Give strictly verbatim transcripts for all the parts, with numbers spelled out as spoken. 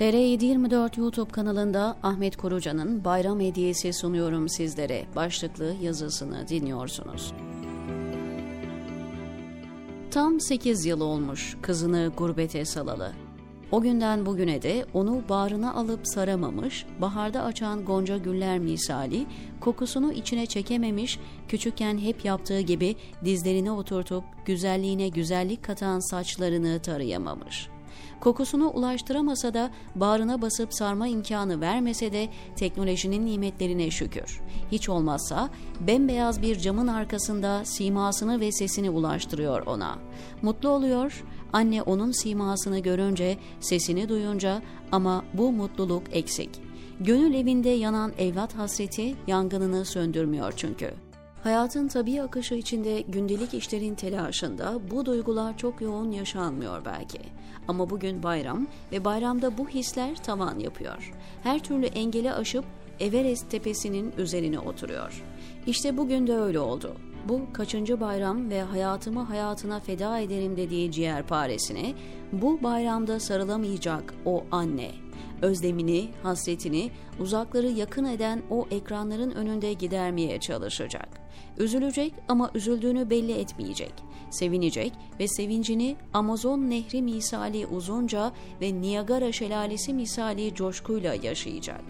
T R yedi yüz yirmi dört YouTube kanalında Ahmet Kurucan'ın Bayram Hediyesi sunuyorum sizlere başlıklı yazısını dinliyorsunuz. Tam sekiz yıl olmuş kızını gurbete salalı. O günden bugüne de onu bağrına alıp saramamış, baharda açan gonca güller misali, kokusunu içine çekememiş, küçükken hep yaptığı gibi dizlerine oturtup güzelliğine güzellik katan saçlarını tarayamamış. Kokusunu ulaştıramasa da, bağrına basıp sarma imkanı vermese de teknolojinin nimetlerine şükür. Hiç olmazsa bembeyaz bir camın arkasında simasını ve sesini ulaştırıyor ona. Mutlu oluyor, anne onun simasını görünce, sesini duyunca ama bu mutluluk eksik. Gönül evinde yanan evlat hasreti yangınını söndürmüyor çünkü. Hayatın tabii akışı içinde, gündelik işlerin telaşında bu duygular çok yoğun yaşanmıyor belki. Ama bugün bayram ve bayramda bu hisler tavan yapıyor. Her türlü engeli aşıp Everest tepesinin üzerine oturuyor. İşte bugün de öyle oldu. Bu kaçıncı bayram ve hayatımı hayatına feda ederim dediği ciğerparesine, bu bayramda sarılamayacak o anne. Özlemini, hasretini, uzakları yakın eden o ekranların önünde gidermeye çalışacak. Üzülecek ama üzüldüğünü belli etmeyecek. Sevinecek ve sevincini Amazon Nehri misali uzunca ve Niagara şelalesi misali coşkuyla yaşayacak.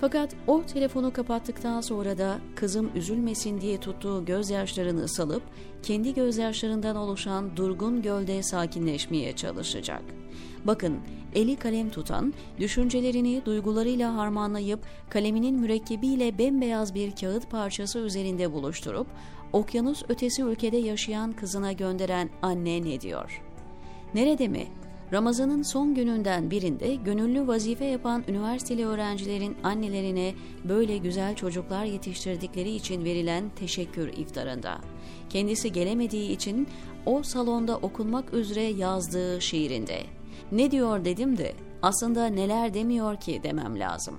Fakat o telefonu kapattıktan sonra da kızım üzülmesin diye tuttuğu gözyaşlarını salıp kendi gözyaşlarından oluşan durgun gölde sakinleşmeye çalışacak. Bakın, eli kalem tutan, düşüncelerini duygularıyla harmanlayıp kaleminin mürekkebiyle bembeyaz bir kağıt parçası üzerinde buluşturup okyanus ötesi ülkede yaşayan kızına gönderen anne ne diyor? Nerede mi? Ramazan'ın son gününden birinde gönüllü vazife yapan üniversiteli öğrencilerin annelerine böyle güzel çocuklar yetiştirdikleri için verilen teşekkür iftarında. Kendisi gelemediği için o salonda okunmak üzere yazdığı şiirinde. Ne diyor dedim de aslında neler demiyor ki demem lazım.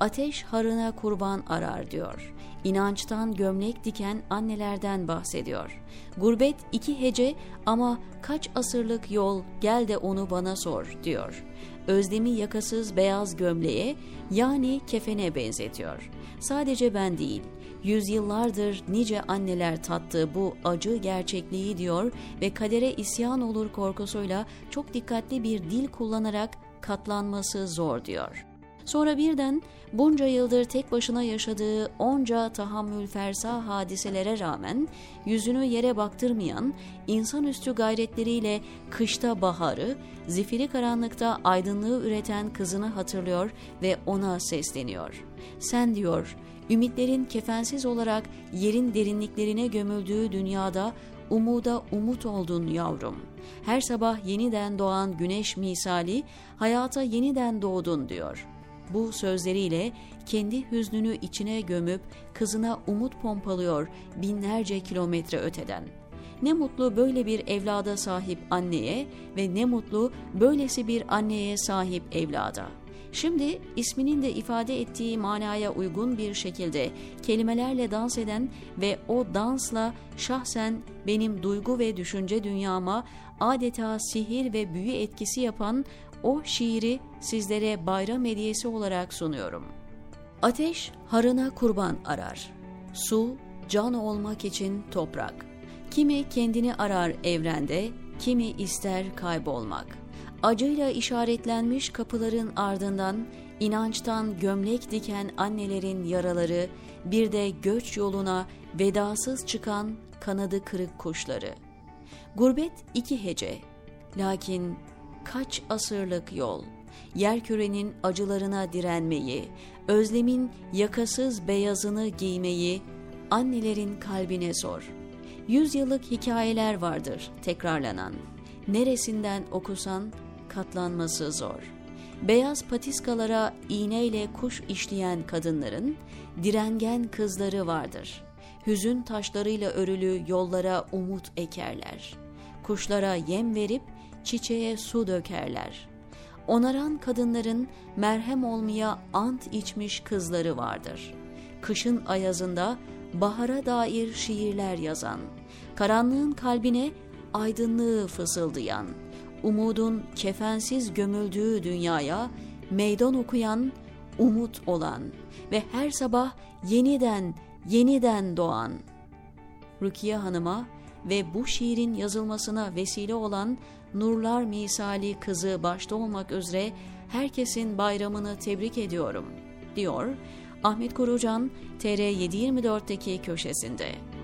Ateş harına kurban arar diyor. İnançtan gömlek diken annelerden bahsediyor. Gurbet iki hece ama kaç asırlık yol, gel de onu bana sor diyor. Özlemi yakasız beyaz gömleğe, yani kefene benzetiyor. Sadece ben değil, yüzyıllardır nice anneler tattı bu acı gerçekliği diyor ve kadere isyan olur korkusuyla çok dikkatli bir dil kullanarak katlanması zor diyor. Sonra birden bunca yıldır tek başına yaşadığı onca tahammül fersa hadiselere rağmen yüzünü yere baktırmayan, insanüstü gayretleriyle kışta baharı, zifiri karanlıkta aydınlığı üreten kızını hatırlıyor ve ona sesleniyor. Sen diyor, ümitlerin kefensiz olarak yerin derinliklerine gömüldüğü dünyada umuda umut oldun yavrum. Her sabah yeniden doğan güneş misali hayata yeniden doğdun diyor. Bu sözleriyle kendi hüznünü içine gömüp kızına umut pompalıyor binlerce kilometre öteden. Ne mutlu böyle bir evlada sahip anneye ve ne mutlu böylesi bir anneye sahip evlada. Şimdi isminin de ifade ettiği manaya uygun bir şekilde kelimelerle dans eden ve o dansla şahsen benim duygu ve düşünce dünyama adeta sihir ve büyü etkisi yapan o şiiri sizlere bayram hediyesi olarak sunuyorum. Ateş harına kurban arar. Su, can olmak için toprak. Kimi kendini arar evrende, kimi ister kaybolmak. Acıyla işaretlenmiş kapıların ardından, inançtan gömlek diken annelerin yaraları, bir de göç yoluna vedasız çıkan kanadı kırık kuşları. Gurbet iki hece, lakin kaç asırlık yol, yerkürenin acılarına direnmeyi, özlemin yakasız beyazını giymeyi annelerin kalbine sor. Yüzyıllık hikayeler vardır tekrarlanan. Neresinden okusan katlanması zor. Beyaz patiskalara iğneyle kuş işleyen kadınların direngen kızları vardır. Hüzün taşlarıyla örülü yollara umut ekerler. Kuşlara yem verip çiçeğe su dökerler. Onaran kadınların merhem olmaya ant içmiş kızları vardır. Kışın ayazında bahara dair şiirler yazan, karanlığın kalbine aydınlığı fısıldayan, umudun kefensiz gömüldüğü dünyaya meydan okuyan, umut olan ve her sabah yeniden, yeniden doğan. Rukiye Hanım'a ve bu şiirin yazılmasına vesile olan Nurlar misali kızı başta olmak üzere herkesin bayramını tebrik ediyorum, diyor Ahmet Kurucan T R yedi yüz yirmi dört'teki köşesinde.